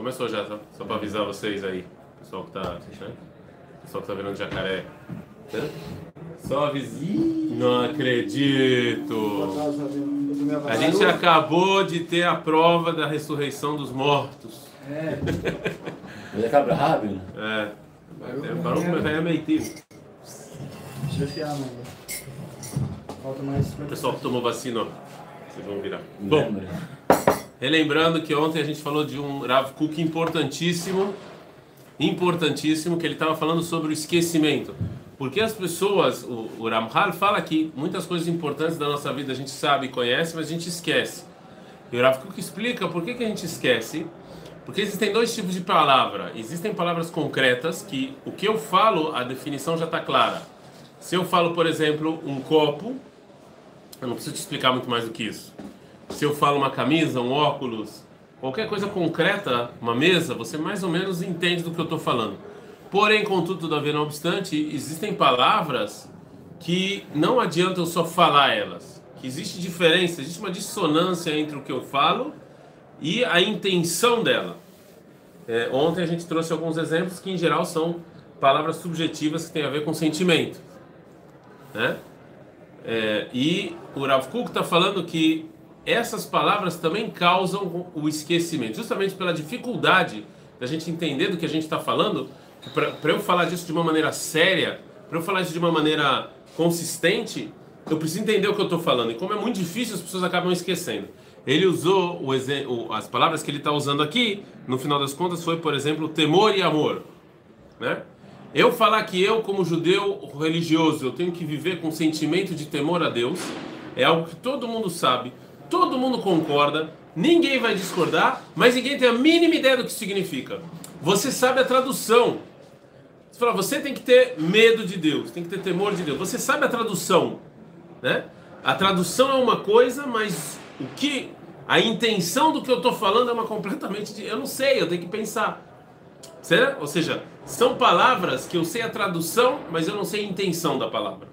Começou já, só para avisar vocês aí, pessoal que tá, né? Pessoal que tá virando jacaré. Só avisinho. Não acredito. A gente acabou de ter a prova da ressurreição dos mortos. É. Ele é cabra rápido? É. Barulho que vai mentir. Deixa eu fiar, mano. Falta mais. O pessoal que tomou vacina, ó. Vocês vão virar. Bom, relembrando que ontem a gente falou de um Rav Kuk importantíssimo. Importantíssimo, que ele estava falando sobre o esquecimento. Porque as pessoas, o Ramchal fala que muitas coisas importantes da nossa vida a gente sabe e conhece, mas a gente esquece. E o Rav Kuk explica por que a gente esquece. Porque existem dois tipos de palavra. Existem palavras concretas que o que eu falo, a definição já está clara. Se eu falo, por exemplo, um copo, eu não preciso te explicar muito mais do que isso. Se eu falo uma camisa, um óculos, qualquer coisa concreta, uma mesa, você mais ou menos entende do que eu estou falando. Porém, contudo, todavia, não obstante, existem palavras que não adianta eu só falar elas. Que existe diferença, existe uma dissonância entre o que eu falo e a intenção dela. Ontem a gente trouxe alguns exemplos que, em geral, são palavras subjetivas que têm a ver com sentimento, né? E o Rav Kuk está falando que essas palavras também causam o esquecimento, justamente pela dificuldade da gente entender do que a gente está falando. Para eu falar disso de uma maneira séria, para eu falar isso de uma maneira consistente, eu preciso entender o que eu estou falando. E como é muito difícil, as pessoas acabam esquecendo. Ele usou as palavras que ele está usando aqui, no final das contas, foi, por exemplo, temor e amor, né? Eu falar que eu, como judeu religioso, eu tenho que viver com sentimento de temor a Deus, é algo que todo mundo sabe, todo mundo concorda, ninguém vai discordar, mas ninguém tem a mínima ideia do que significa. Você sabe a tradução. Você fala, você tem que ter medo de Deus, tem que ter temor de Deus. Você sabe a tradução, né? A tradução é uma coisa, mas a intenção do que eu estou falando é uma completamente... Eu não sei, eu tenho que pensar. Será? Ou seja, são palavras que eu sei a tradução, mas eu não sei a intenção da palavra.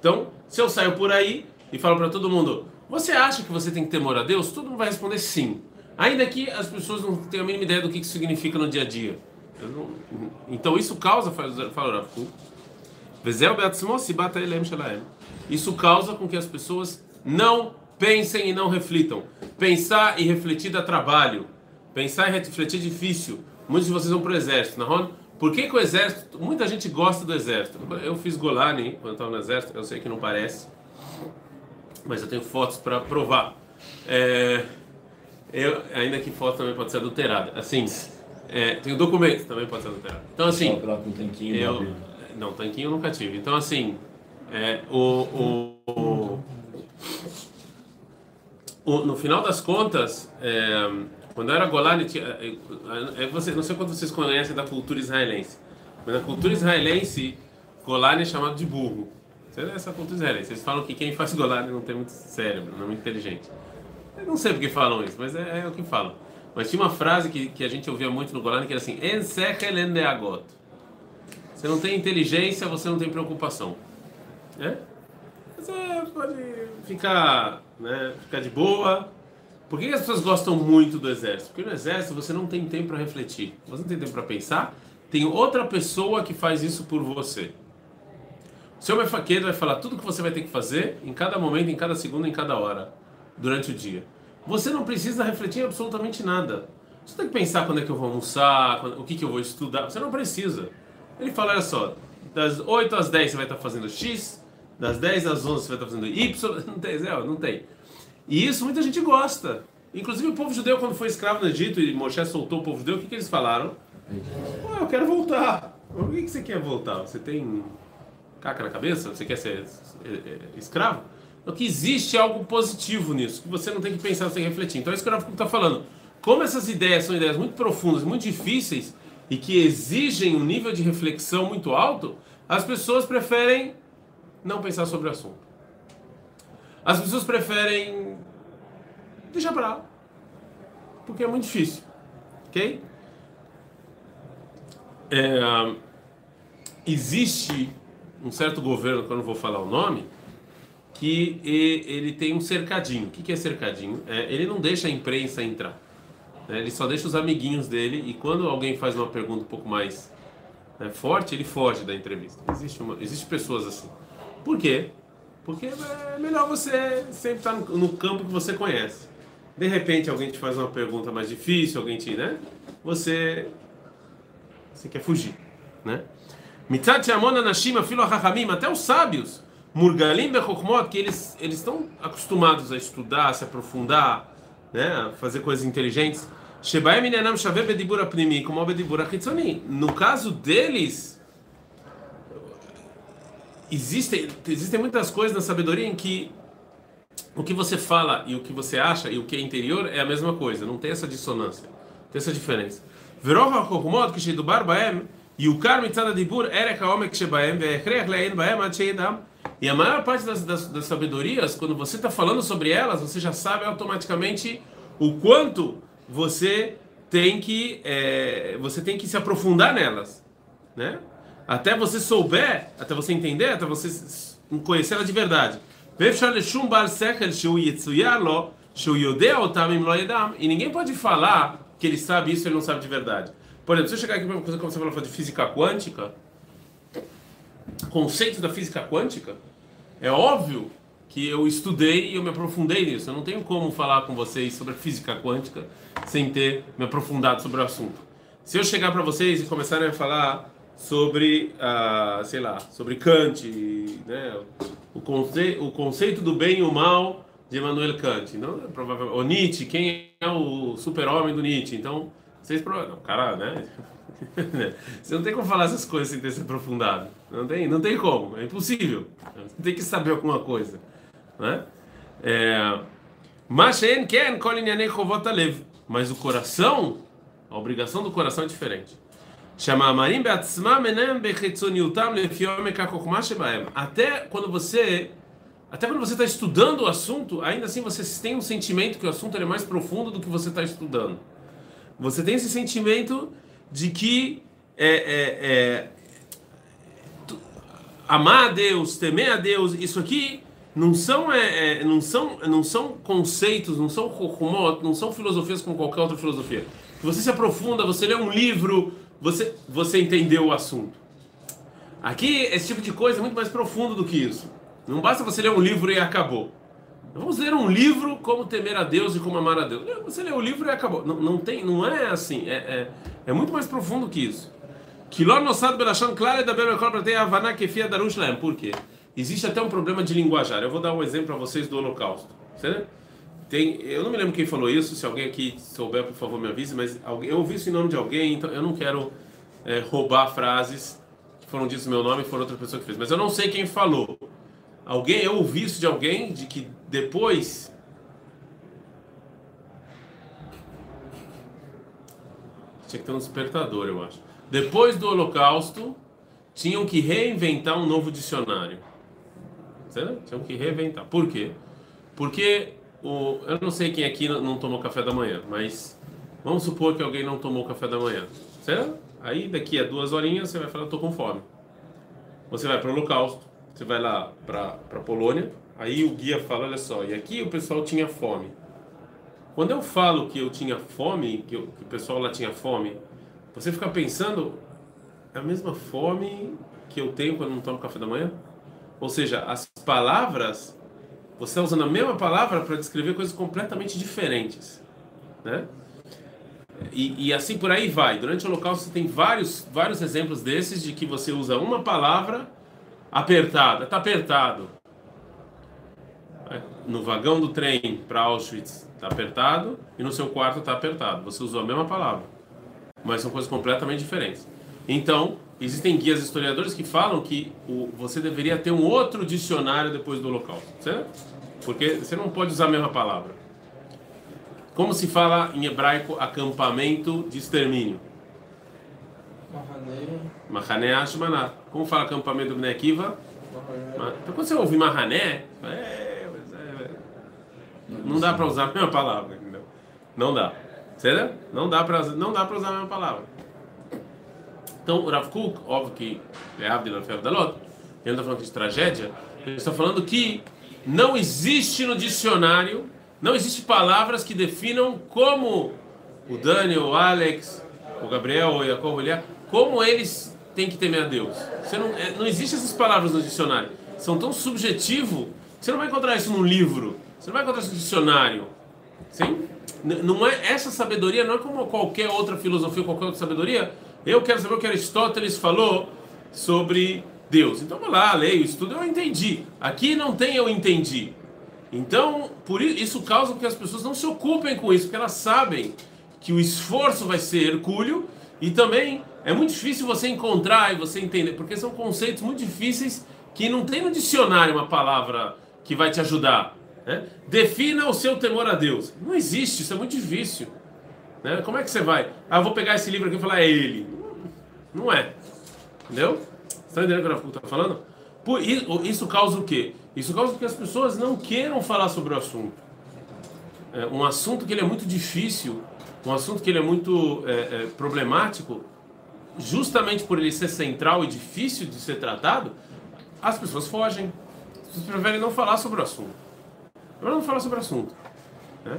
Então, se eu saio por aí e falo para todo mundo, você acha que você tem que temor a Deus? Todo mundo vai responder sim. Ainda que as pessoas não tenham a mínima ideia do que isso significa no dia a dia. Então isso causa, fala o Rav Kuk, isso causa com que as pessoas não pensem e não reflitam. Pensar e refletir dá trabalho. Pensar e refletir é difícil. Muitos de vocês vão para o exército, não é? Por que o exército... Muita gente gosta do exército. Eu fiz Golani quando estava no exército, eu sei que não parece, mas eu tenho fotos para provar. Ainda que foto também pode ser adulterada. Assim, tem o documento, também pode ser adulterado. Então, assim... Não, tanquinho eu nunca tive. Então, assim, no final das contas, quando eu era Golani, não sei quanto vocês conhecem da cultura israelense, mas na cultura israelense, Golani é chamado de burro. Essa cultura israelense. Vocês falam que quem faz Golani não tem muito cérebro, não é muito inteligente. Eu não sei porque falam isso, mas é o que falam. Mas tinha uma frase que a gente ouvia muito no Golani, que era assim, En sechel en deagot. Você não tem inteligência, você não tem preocupação. Você pode ficar, né, ficar de boa. Por que as pessoas gostam muito do exército? Porque no exército você não tem tempo para refletir, você não tem tempo para pensar, tem outra pessoa que faz isso por você. O seu mefaqueiro vai falar tudo o que você vai ter que fazer, em cada momento, em cada segundo, em cada hora, durante o dia. Você não precisa refletir em absolutamente nada. Você tem que pensar quando é que eu vou almoçar, o que eu vou estudar. Você não precisa. Ele fala, olha só, das 8 às 10 você vai estar fazendo X, das 10 às 11 você vai estar fazendo Y, não tem. E isso muita gente gosta. Inclusive o povo judeu, quando foi escravo no Egito e Moisés soltou o povo judeu, o que eles falaram? Eu quero voltar. Por que você quer voltar? Você tem caca na cabeça? Você quer ser escravo? Então, que existe algo positivo nisso, que você não tem que pensar, você tem que refletir. Então é isso que o Rav Kuk está falando. Como essas ideias são ideias muito profundas, muito difíceis, e que exigem um nível de reflexão muito alto, as pessoas preferem não pensar sobre o assunto. As pessoas preferem deixar para lá, porque é muito difícil. Ok? Existe um certo governo, que eu não vou falar o nome, que ele tem um cercadinho. O que é cercadinho? Ele não deixa a imprensa entrar. né? Ele só deixa os amiguinhos dele, e quando alguém faz uma pergunta um pouco mais, né, forte, ele foge da entrevista. Existe pessoas assim. Por quê? Porque é melhor você sempre estar no campo que você conhece. De repente alguém te faz uma pergunta mais difícil, alguém te, né? Você quer fugir, né? Mitzat Shamon Anashim Afilo Hachamim, até os sábios, Murgalim Bechokmot, que eles estão acostumados a estudar, a se aprofundar, né, a fazer coisas inteligentes. Shebaim Nenam Shave Bedibura Primi, como Bedibura Hitzoni. No caso deles, existem muitas coisas na sabedoria em que o que você fala e o que você acha e o que é interior é a mesma coisa, não tem essa dissonância, não tem essa diferença. Verova Chokmot, que Shedubar Baem, e o Kar Mitzada Dibur, Erech Haomek Shebaem, Ve'echrech Le'en Baem, Atcheidam. E a maior parte das sabedorias, quando você está falando sobre elas, você já sabe automaticamente o quanto você tem que se aprofundar nelas, né? Até você souber, até você entender, até você conhecer ela de verdade. E ninguém pode falar que ele sabe isso e ele não sabe de verdade. Por exemplo, se eu chegar aqui para uma coisa como você falou de física quântica, conceito da física quântica, é óbvio que eu estudei e eu me aprofundei nisso. Eu não tenho como falar com vocês sobre a física quântica sem ter me aprofundado sobre o assunto. Se eu chegar para vocês e começarem a falar sobre, sobre Kant, né, o conceito do bem e o mal de Immanuel Kant, não, provavelmente, ou Nietzsche, quem é o super-homem do Nietzsche, então vocês provavelmente, cara, né? Você não tem como falar essas coisas sem ter se aprofundado. Não tem como, é impossível. Você tem que saber alguma coisa, né? Mas o coração, a obrigação do coração é diferente. Até quando você está estudando o assunto, ainda assim você tem um sentimento que o assunto é mais profundo do que você está estudando. Você tem esse sentimento de que amar a Deus, temer a Deus, isso aqui não são conceitos, não são chokmot, não são filosofias como qualquer outra filosofia. Você se aprofunda, você lê um livro, você entendeu o assunto. Aqui esse tipo de coisa é muito mais profundo do que isso. Não basta você ler um livro e acabou. Vamos ler um livro como temer a Deus e como amar a Deus. Você lê o livro e acabou. Não é assim. É muito mais profundo que isso. Por quê? Existe até um problema de linguajar. Eu vou dar um exemplo para vocês do Holocausto. Eu não me lembro quem falou isso. Se alguém aqui souber, por favor, me avise. Mas eu ouvi isso em nome de alguém, então eu não quero roubar frases que foram ditas no meu nome e foram outra pessoa que fez. Mas eu não sei quem falou. Eu ouvi isso de alguém, de que depois tinha que ter um despertador, eu acho. Depois do Holocausto, tinham que reinventar um novo dicionário. Sério? Tinham que reinventar. Por quê? Porque eu não sei quem aqui não tomou café da manhã, mas vamos supor que alguém não tomou café da manhã. Sério? Aí daqui a 2 horinhas você vai falar, tô com fome. Você vai para o Holocausto. Você vai lá para a Polônia, aí o guia fala, olha só, e aqui o pessoal tinha fome. Quando eu falo que eu tinha fome, que o pessoal lá tinha fome, você fica pensando, é a mesma fome que eu tenho quando não tomo café da manhã? Ou seja, as palavras, você está usando a mesma palavra para descrever coisas completamente diferentes, né? E assim por aí vai. Durante o Holocausto você tem vários exemplos desses, de que você usa uma palavra apertada, tá apertado. No vagão do trem para Auschwitz tá apertado e no seu quarto tá apertado. Você usou a mesma palavra, mas são coisas completamente diferentes. Então, existem guias historiadores que falam que você deveria ter um outro dicionário depois do Holocausto, certo? Porque você não pode usar a mesma palavra. Como se fala em hebraico acampamento de extermínio? Mahané Ashmaná. Como fala acampamento do Bnei Akiva? Então, quando você ouve Mahané, não dá para usar a mesma palavra, entendeu? Não dá. Sério? Não dá para usar a mesma palavra. Então, o Rav Kuk, óbvio que é Avdil Alfev Dalot, ele não está falando de tragédia, ele está falando que não existe no dicionário, não existe palavras que definam como o Dani, o Alex, o Gabriel, o Jacob, como eles têm que temer a Deus? Você não existe essas palavras no dicionário. São tão subjetivos que você não vai encontrar isso num livro. Você não vai encontrar isso no dicionário. Sim? Não é, essa sabedoria não é como qualquer outra filosofia, qualquer outra sabedoria. Eu quero saber o que Aristóteles falou sobre Deus. Então vou lá, leio, estudo, eu entendi. Aqui não tem eu entendi. Então, por isso causa que as pessoas não se ocupem com isso, porque elas sabem que o esforço vai ser hercúleo e também é muito difícil você encontrar e você entender, porque são conceitos muito difíceis que não tem no dicionário uma palavra que vai te ajudar, né? Defina o seu temor a Deus. Não existe, isso é muito difícil, né? Como é que você vai? Ah, eu vou pegar esse livro aqui e falar, é ele. Não é. Entendeu? Você está entendendo o que o Rav Kuk está falando? Isso causa o quê? Isso causa que as pessoas não queiram falar sobre o assunto. É um assunto que ele é muito difícil, um assunto que ele é muito problemático, justamente por ele ser central e difícil de ser tratado, as pessoas fogem. As pessoas preferem não falar sobre o assunto. Né?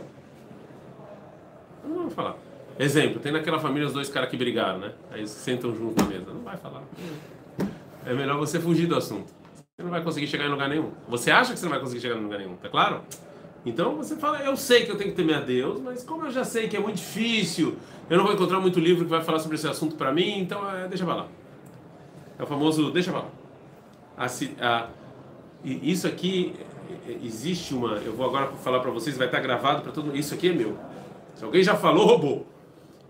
Não vou falar. Exemplo, tem naquela família os dois caras que brigaram, né? Aí eles sentam junto na mesa. Não vai falar. É melhor você fugir do assunto. Você não vai conseguir chegar em lugar nenhum. Você acha que você não vai conseguir chegar em lugar nenhum, tá claro? Então você fala, eu sei que eu tenho que temer a Deus, mas como eu já sei que é muito difícil, eu não vou encontrar muito livro que vai falar sobre esse assunto pra mim, então deixa pra lá. É o famoso deixa pra lá. Isso aqui, existe uma... Eu vou agora falar pra vocês, vai estar gravado pra todo mundo. Isso aqui é meu. Se alguém já falou, roubou.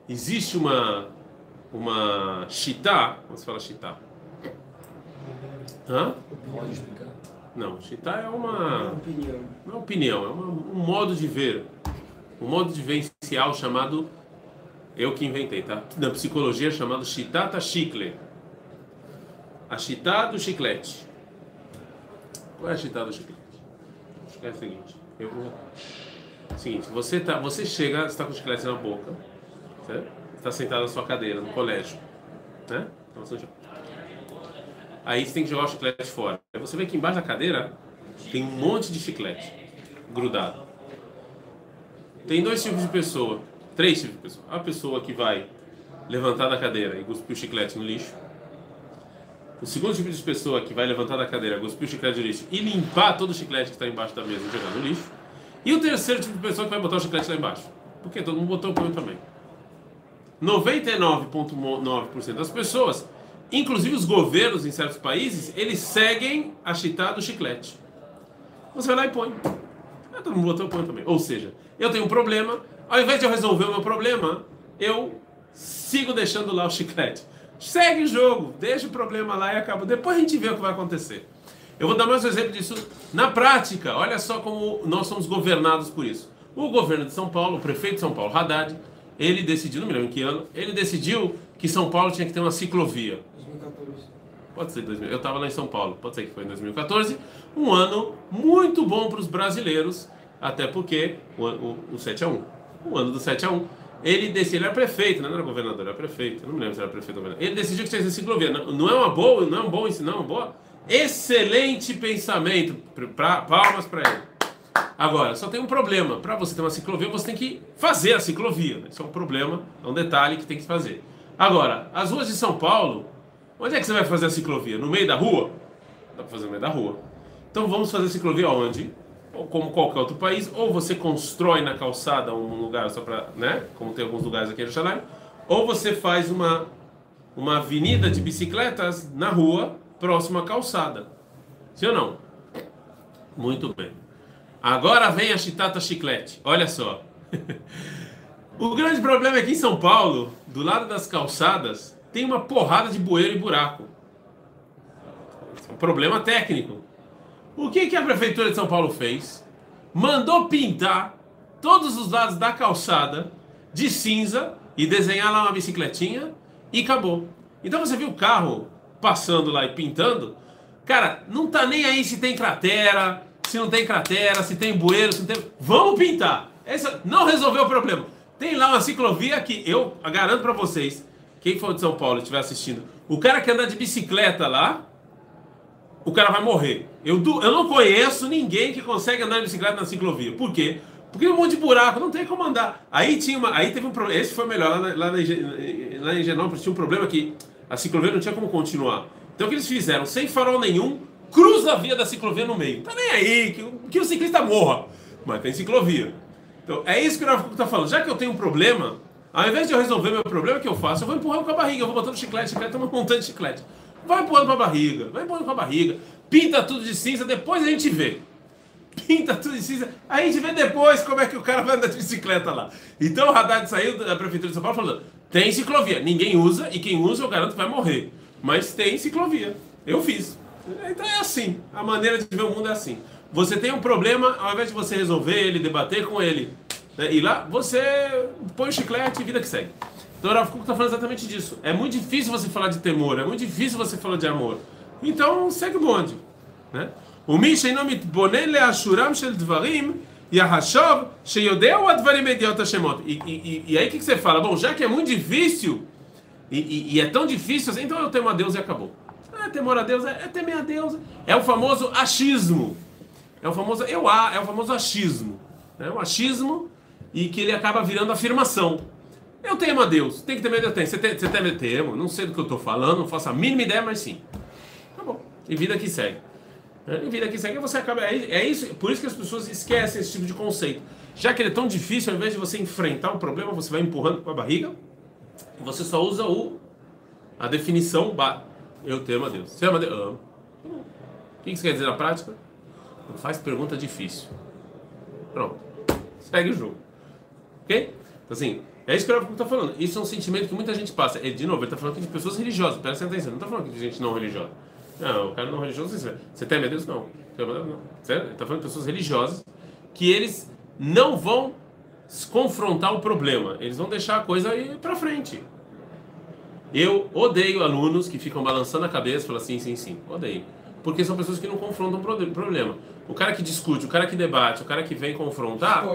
Existe uma shitá, como se fala shitá? Hã? Pode explicar? Não, shitá é uma opinião. Não é opinião, é um modo de ver. Um modo de vivencial chamado... Eu que inventei, tá? Na psicologia chamado shitá tashikle. A shitá do chiclete. Qual é a shitá do chiclete? É o seguinte. Seguinte, você chega, você está com o chiclete na boca, certo? Você está sentado na sua cadeira, no colégio, né? Então você joga. Aí você tem que jogar o chiclete fora. Aí você vê que embaixo da cadeira tem um monte de chiclete grudado. Tem dois tipos de pessoa, três tipos de pessoa. A pessoa que vai levantar da cadeira e cuspir o chiclete no lixo. O segundo tipo de pessoa que vai levantar da cadeira, cuspir o chiclete no lixo e limpar todo o chiclete que está embaixo da mesa e jogar no lixo. E o terceiro tipo de pessoa que vai botar o chiclete lá embaixo. Porque todo mundo botou o pão também. 99,9% das pessoas... Inclusive os governos em certos países, eles seguem a shitá do chiclete. Você vai lá e põe. Todo mundo botou, põe também. Ou seja, eu tenho um problema, ao invés de eu resolver o meu problema, eu sigo deixando lá o chiclete. Segue o jogo, deixa o problema lá e acaba. Depois a gente vê o que vai acontecer. Eu vou dar mais um exemplo disso na prática. Olha só como nós somos governados por isso. O governo de São Paulo, o prefeito de São Paulo, Haddad, ele decidiu, não me lembro em que ano, ele decidiu que São Paulo tinha que ter uma ciclovia. 2014. Pode ser 2000. Eu estava lá em São Paulo. Pode ser que foi em 2014. Um ano muito bom para os brasileiros, até porque o 7-1. O ano do 7-1. Ele decidiu, ele era prefeito, não era governador, era prefeito. Eu não me lembro se era prefeito ou governador. Ele decidiu que tinha que ser ciclovia. Não é uma boa, não é um bom ensino, não é uma boa. Excelente pensamento. Palmas para ele. Agora, só tem um problema. Para você ter uma ciclovia, você tem que fazer a ciclovia, né? Isso é um problema, é um detalhe que tem que fazer. Agora, as ruas de São Paulo, onde é que você vai fazer a ciclovia? No meio da rua? Dá para fazer no meio da rua. Então vamos fazer a ciclovia onde? Ou como qualquer outro país, ou você constrói na calçada um lugar só para, né? Como tem alguns lugares aqui em Jerusalém, ou você faz uma avenida de bicicletas na rua, próxima à calçada. Sim ou não? Muito bem. Agora vem a shitá chiclete. Olha só. O grande problema é que em São Paulo, do lado das calçadas, tem uma porrada de bueiro e buraco. É um problema técnico. O que a prefeitura de São Paulo fez? Mandou pintar todos os lados da calçada de cinza e desenhar lá uma bicicletinha e acabou. Então você viu o carro passando lá e pintando? Cara, não tá nem aí se tem cratera, se não tem cratera, se tem bueiro, se não tem... Vamos pintar! Essa não resolveu o problema. Tem lá uma ciclovia que eu garanto pra vocês, quem for de São Paulo e estiver assistindo, o cara que andar de bicicleta lá, o cara vai morrer. Eu não conheço ninguém que consegue andar de bicicleta na ciclovia. Por quê? Porque um monte de buraco, não tem como andar. Aí tinha uma, aí teve um problema, esse foi melhor, lá em Higienópolis tinha um problema que a ciclovia não tinha como continuar. Então o que eles fizeram? Sem farol nenhum, cruza a via da ciclovia no meio. Tá nem aí, que o ciclista morra, mas tem ciclovia. Então é isso que o Rav Kuk tá falando, já que eu tenho um problema, ao invés de eu resolver meu problema, o que eu faço? Eu vou empurrando com a barriga, eu vou botando chiclete, tomando um montão de chiclete. Vai empurrando com a barriga, pinta tudo de cinza, depois a gente vê. Pinta tudo de cinza, a gente vê depois como é que o cara vai andar de bicicleta lá. Então o Haddad saiu da Prefeitura de São Paulo falando, tem ciclovia, ninguém usa, e quem usa eu garanto vai morrer. Mas tem ciclovia, eu fiz. Então é assim, a maneira de ver o mundo é assim. Você tem um problema, ao invés de você resolver ele, debater com ele, né, e lá, você põe o chiclete e vida que segue. Então o Rav Kuk está falando exatamente disso. É muito difícil você falar de temor, é muito difícil você falar de amor. Então segue o bonde, né? O Misha não me boné le ashuram shel dvarim e ahashov sheyodeu advarim mediot hashemot. E aí o que você fala? Bom, já que é muito difícil e é tão difícil, assim, então eu temo a Deus e acabou. Ah, temor a Deus é temer a Deus. É o famoso achismo. É o famoso achismo. É um achismo e que ele acaba virando afirmação. Eu temo a Deus. Tem que temer a Deus. Tem. Você teme, temo. Não sei do que eu estou falando. Não faço a mínima ideia, mas sim. Tá bom. E vida que segue. E vida que segue, você acaba. É isso, por isso que as pessoas esquecem esse tipo de conceito. Já que ele é tão difícil, ao invés de você enfrentar o problema, você vai empurrando com a barriga. E você só usa a definição. Eu temo a Deus. Você ama Deus? Amo. O que isso quer dizer na prática? Não faz pergunta difícil. Pronto. Segue o jogo. Ok? Então, assim, é isso que o Rav Kuk está falando. Isso é um sentimento que muita gente passa. Ele, de novo, ele está falando aqui de pessoas religiosas. Presta atenção, não está falando aqui de gente não religiosa. Não, o cara não religioso, você teme a Deus? Não. Certo? Ele está falando de pessoas religiosas que eles não vão confrontar o problema. Eles vão deixar a coisa ir para frente. Eu odeio alunos que ficam balançando a cabeça e falam assim, sim, sim. Odeio. Porque são pessoas que não confrontam o problema. O cara que discute, o cara que debate, o cara que vem confrontar...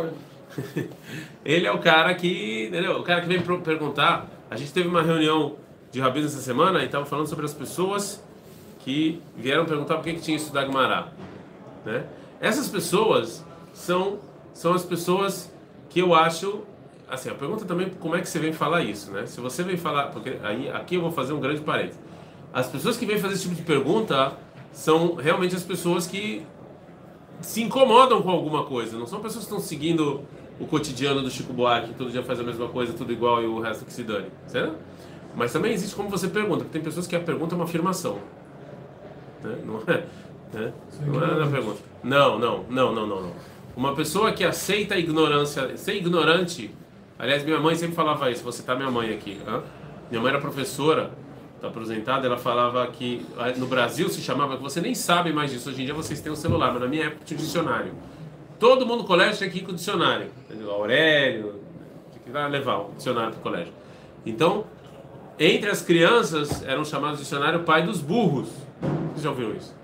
ele é o cara que, entendeu? O cara que vem perguntar. A gente teve uma reunião de rabinos essa semana e estava falando sobre as pessoas que vieram perguntar por que tinha que estudar Guimará, né? Essas pessoas são as pessoas que eu acho, assim, a pergunta também como é que você vem falar isso, né? Se você vem falar, porque aí aqui eu vou fazer um grande parênteses. As pessoas que vêm fazer esse tipo de pergunta são realmente as pessoas que se incomodam com alguma coisa, não são pessoas que estão seguindo o cotidiano do Chico Buarque, que todo dia faz a mesma coisa, tudo igual e o resto que se dane, certo? Mas também existe como você pergunta, porque tem pessoas que a pergunta é uma afirmação, né? Não é a pergunta. Não. Uma pessoa que aceita a ignorância, ser ignorante. Aliás, minha mãe sempre falava isso. Vou citar minha mãe aqui. Hein? Minha mãe era professora, está aposentada. Ela falava que no Brasil se chamava, que você nem sabe mais disso. Hoje em dia vocês têm um celular, mas na minha época tinha um dicionário. Todo mundo no colégio tinha que ir com o dicionário. Aurélio, tinha que levar o dicionário para o colégio. Então, entre as crianças, eram chamados de dicionário pai dos burros. Vocês já ouviram isso?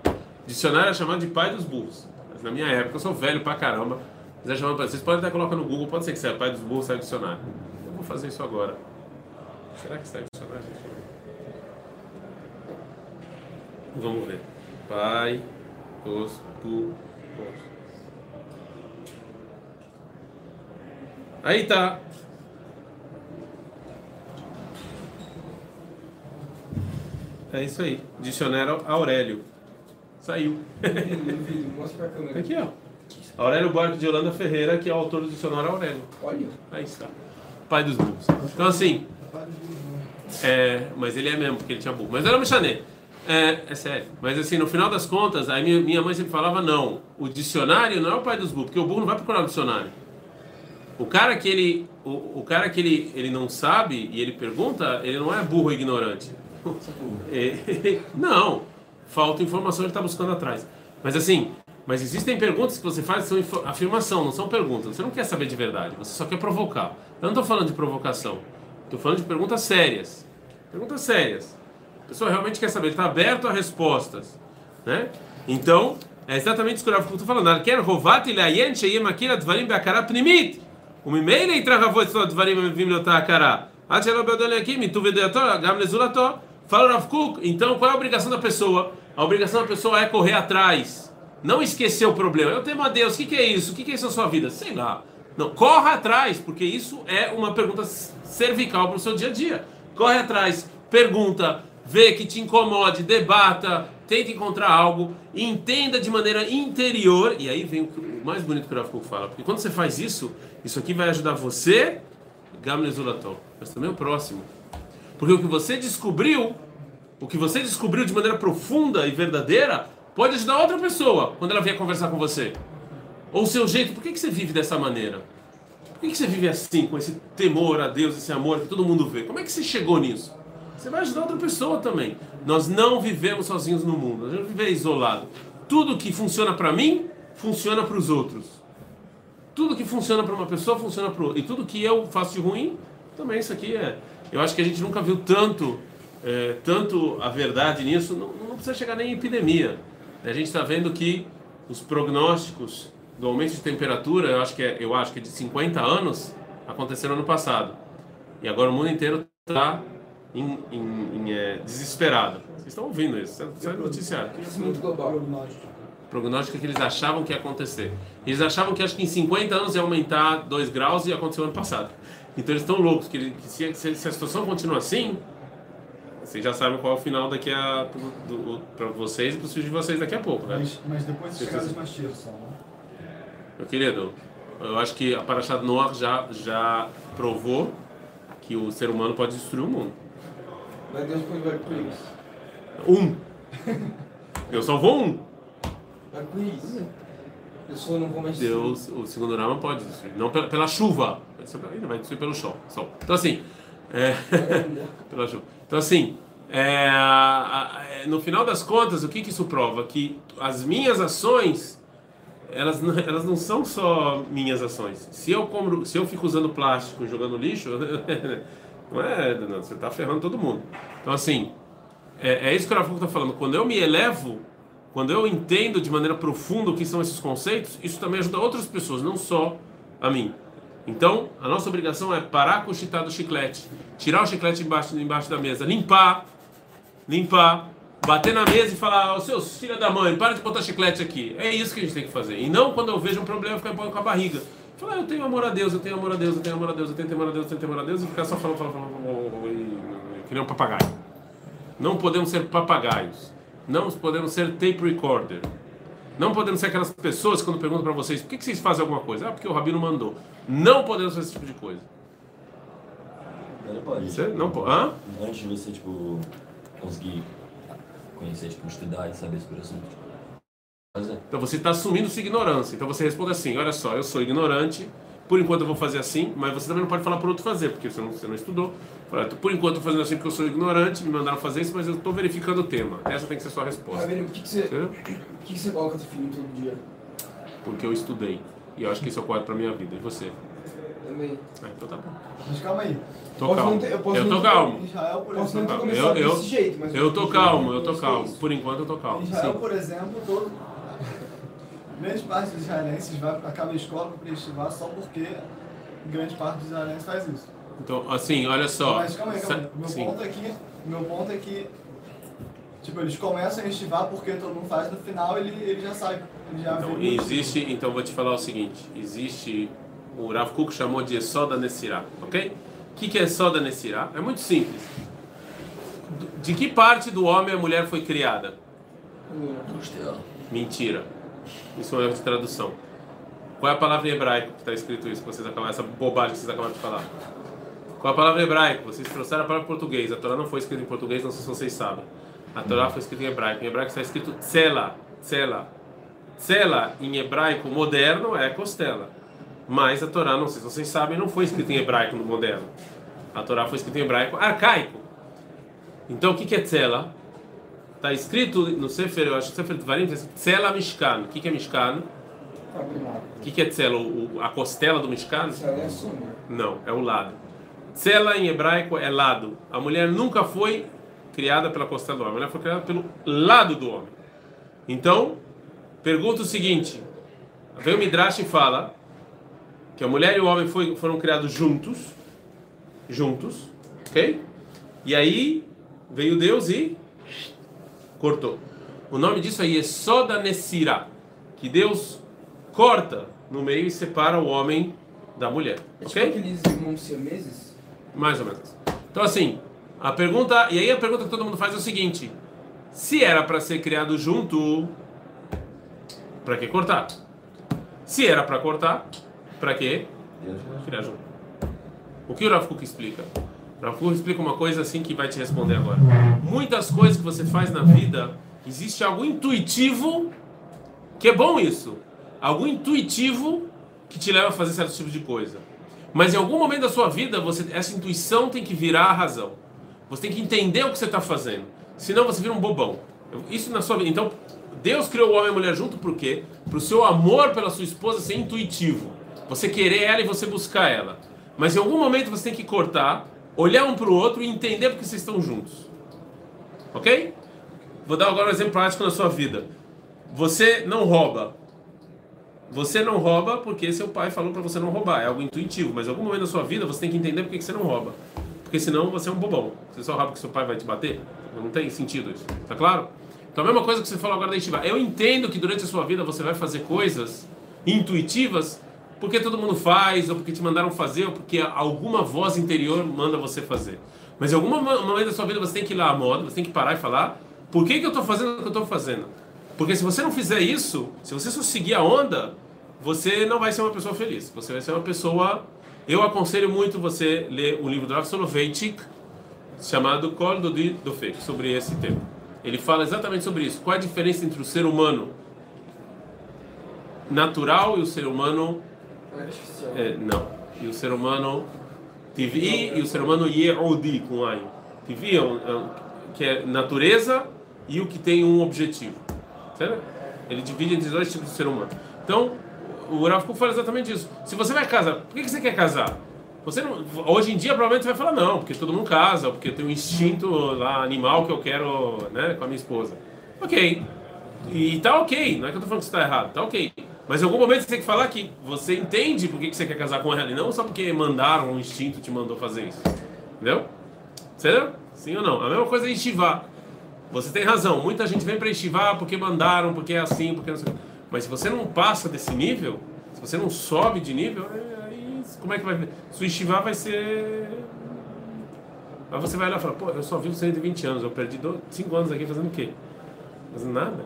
Dicionário é chamado de pai dos burros. Mas na minha época, eu sou velho pra caramba. Mas é chamado pra... Vocês podem até colocar no Google, pode ser que seja pai dos burros, sai do dicionário. Eu vou fazer isso agora. Será que sai do dicionário? Vamos ver. Pai dos burros. Aí tá. É isso aí. Dicionário Aurélio. Saiu. Mostra pra câmera. Aqui, ó. Aurélio Barco de Holanda Ferreira, que é o autor do dicionário Aurélio. Olha. Aí está. Pai dos burros. Então, assim. É, mas ele é mesmo, porque ele tinha burro. Mas era Mahané. É sério. Mas, assim, no final das contas, aí minha mãe sempre falava: não, o dicionário não é o pai dos burros, porque o burro não vai procurar o dicionário. O cara que ele, o cara que ele não sabe e ele pergunta, ele não é burro e ignorante. Não, falta informação, ele está buscando atrás. Mas assim, mas existem perguntas que você faz que são afirmação, não são perguntas. Você não quer saber de verdade, você só quer provocar. Eu não estou falando de provocação, estou falando de perguntas sérias. Perguntas sérias. A pessoa realmente quer saber, está aberto a respostas, né? Então, é exatamente isso que eu estou falando. Ele quer roubar ele aí, cheia maquila dvarim be'akara pnimit. O mimeiro entravou esse dvarim vim lotar a cara. Fala o Rav Kuk, então qual é a obrigação da pessoa? A obrigação da pessoa é correr atrás, não esquecer o problema. Eu temo a Deus, o que é isso? O que é isso na sua vida? Sei lá, Não, corra atrás, porque isso é uma pergunta cervical para o seu dia a dia. Corre atrás, pergunta, vê que te incomode, debata, tenta encontrar algo, entenda de maneira interior. E aí vem o mais bonito que o Rav Kuk fala, porque quando você faz isso, isso aqui vai ajudar você, mas também o próximo. Porque o que você descobriu de maneira profunda e verdadeira, pode ajudar outra pessoa quando ela vier conversar com você. Ou o seu jeito, por que você vive dessa maneira? Por que você vive assim, com esse temor a Deus, esse amor que todo mundo vê? Como é que você chegou nisso? Você vai ajudar outra pessoa também. Nós não vivemos sozinhos no mundo, nós não vivemos isolado. Tudo que funciona para mim, funciona para os outros. Tudo que funciona para uma pessoa, funciona para outra. E tudo que eu faço de ruim, também isso aqui é. Eu acho que a gente nunca viu tanto a verdade nisso, não precisa chegar nem em epidemia. A gente está vendo que os prognósticos do aumento de temperatura, eu acho que é de 50 anos, aconteceram ano passado. E agora o mundo inteiro está desesperado. Vocês estão ouvindo isso? Isso é noticiário. Prognóstico que eles achavam que ia acontecer. Eles achavam que acho que em 50 anos ia aumentar 2 graus e aconteceu ano passado. Então eles estão loucos, que se a situação continuar assim, vocês já sabem qual é o final daqui a para vocês e para os filhos de vocês daqui a pouco, né? Mas depois chegar os macheiros são, né? Meu querido, eu acho que a Parashat Noach já provou que o ser humano pode destruir o mundo. Mas Deus põe Black Prince. Eu salvou um. Black Prince. Pessoa não começa. Deus, o segundo Rama pode destruir, não pela chuva. Ele vai destruir pelo sol. Então assim, pela chuva. Então assim, no final das contas, o que isso prova? Que as minhas ações, elas não são só minhas ações. Se eu fico usando plástico e jogando lixo, não, você está ferrando todo mundo. Então assim, é isso que o Rav Kuk está falando. Quando eu me elevo, quando eu entendo de maneira profunda o que são esses conceitos, isso também ajuda outras pessoas, não só a mim. Então, a nossa obrigação é parar com o chitar do chiclete, tirar o chiclete embaixo da mesa, limpar, bater na mesa e falar, seus filhos da mãe, para de botar chiclete aqui. É isso que a gente tem que fazer. E não quando eu vejo um problema, ficar com a barriga. Falar, eu tenho amor a Deus, eu tenho amor a Deus, eu tenho amor a Deus, eu tenho amor a Deus, eu tenho amor a Deus, e ficar só falando, que nem um papagaio. Não podemos ser papagaios. Não podemos ser tape recorder. Não podemos ser aquelas pessoas que quando perguntam para vocês, por que vocês fazem alguma coisa? Porque o Rabino mandou. Não podemos fazer esse tipo de coisa. Não pode. Você não pode. Antes de você, conseguir conhecer, estudar e saber sobre o assunto. Então você está assumindo sua ignorância. Então você responde assim, olha só, eu sou ignorante, por enquanto eu vou fazer assim, mas você também não pode falar para o outro fazer, porque você não estudou. Por enquanto eu estou fazendo assim porque eu sou ignorante, me mandaram fazer isso, mas eu estou verificando o tema. Essa tem que ser a sua resposta. Rabino, por que você coloca seu filho todo dia? Porque eu estudei. E eu acho que isso é o quadro para a minha vida. E você? Também. Então tá bom. Mas calma aí. Eu tô calmo. Israel, por exemplo, desse jeito, mas eu tô calmo. Por enquanto eu tô calmo. Israel, sim. Por exemplo, grande parte dos israelenses acaba a escola para festival só porque grande parte dos israelenses faz isso. Então, assim, olha só. Mas calma aí. Meu ponto é que eles começam a estivar porque todo mundo faz, no final ele já sai. Então vou te falar o seguinte, existe, o Rav Kuk chamou de Esoda Nessirá, ok? O que é Esoda Nessirá? É muito simples. De que parte do homem a mulher foi criada? Mentira. Isso é um erro de tradução. Qual é a palavra em hebraico que está escrito isso? Essa bobagem que vocês acabaram de falar. Qual é a palavra em hebraico? Vocês trouxeram a palavra em português. A Torá não foi escrita em português, não sei se vocês sabem. A Torá foi escrita em hebraico. Em hebraico está escrito tzela. Tzela em hebraico moderno é costela. Mas a Torá, não sei se vocês sabem, não foi escrita em hebraico no moderno. A Torá foi escrita em hebraico arcaico. Então o que é tzela? Está escrito no Sefer, eu acho que no Sefer Devarim, Tzela Mishkan. O que é Mishkan? O que é Tzela? A costela do Mishkan? Não, é o lado. Tzela em hebraico é lado. A mulher nunca foi criada pela costela do homem. A mulher foi criada pelo lado do homem. Então, pergunta o seguinte. Vem o Midrash e fala que a mulher e o homem foram criados juntos. Juntos. Ok? E aí, veio Deus e cortou. O nome disso aí é Soda Nessirá, que Deus corta no meio e separa o homem da mulher. É tipo aqueles irmãos siameses? Mais ou menos. Então assim, a pergunta, e aí a pergunta que todo mundo faz é o seguinte: se era para ser criado junto, para que cortar? Se era para cortar, para que criar junto? O que o Rav Kuk explica? O Rav Kuk explica uma coisa assim que vai te responder agora. Muitas coisas que você faz na vida, existe algo intuitivo, que é bom isso, algo intuitivo que te leva a fazer certos tipos de coisa. Mas em algum momento da sua vida, essa intuição tem que virar a razão. Você tem que entender o que você está fazendo. Senão você vira um bobão. Isso na sua vida. Então, Deus criou o homem e a mulher junto por quê? Para o seu amor pela sua esposa ser intuitivo. Você querer ela e você buscar ela. Mas em algum momento você tem que cortar, olhar um para o outro e entender porque vocês estão juntos. Ok? Vou dar agora um exemplo prático na sua vida. Você não rouba. Você não rouba porque seu pai falou para você não roubar. É algo intuitivo. Mas em algum momento da sua vida você tem que entender porque você não rouba. Porque senão você é um bobão. Você só rouba que seu pai vai te bater. Não tem sentido isso. Tá claro? Então a mesma coisa que você falou agora da Yeshiva. Eu entendo que durante a sua vida você vai fazer coisas intuitivas porque todo mundo faz, ou porque te mandaram fazer, ou porque alguma voz interior manda você fazer. Mas em algum momento da sua vida você tem que ir lá à moda, você tem que parar e falar: por que eu estou fazendo o que eu estou fazendo? Porque se você não fizer isso, se você só seguir a onda, você não vai ser uma pessoa feliz. Você vai ser uma pessoa... Eu aconselho muito você ler um livro do Avsoloveitchik chamado Kol do Die sobre esse tema. Ele fala exatamente sobre isso. Qual a diferença entre o ser humano natural e o ser humano artificial? E o ser humano TV e o ser humano Yehudi com Ain. TV que é natureza e o que tem um objetivo. Certo? Ele divide entre dois tipos de ser humano. Então, o Rav Kuk fala exatamente isso. Se você vai casar, por que você quer casar? Você não, hoje em dia provavelmente você vai falar não, porque todo mundo casa, porque tem um instinto lá animal que eu quero, né, com a minha esposa. Ok. E tá ok, não é que eu tô falando que você tá errado, tá ok. Mas em algum momento você tem que falar que você entende por que você quer casar com ela, e não só porque mandaram, um instinto te mandou fazer isso. Entendeu? Entendeu? Sim ou não? A mesma coisa é estivar. Você tem razão, muita gente vem para estivar porque mandaram, porque é assim, porque não sei o que. Mas se você não passa desse nível, se você não sobe de nível, aí como é que vai... Sua estivar vai ser... Aí você vai lá e fala: pô, eu só vivo 120 anos, eu perdi 5 anos aqui fazendo o quê? Fazendo nada?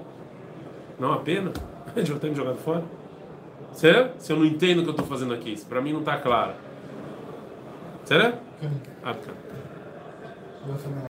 Não é uma pena? Eu já tenho me jogado fora? Sério? Se eu não entendo o que eu estou fazendo aqui, isso para mim não está claro. Sério? Ah, tá.